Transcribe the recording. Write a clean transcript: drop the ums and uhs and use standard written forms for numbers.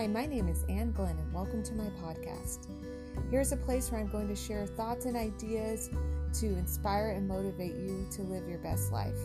Hi, my name is Anne Glenn and welcome to my podcast. Here's a place where I'm going to share thoughts and ideas to inspire and motivate you to live your best life.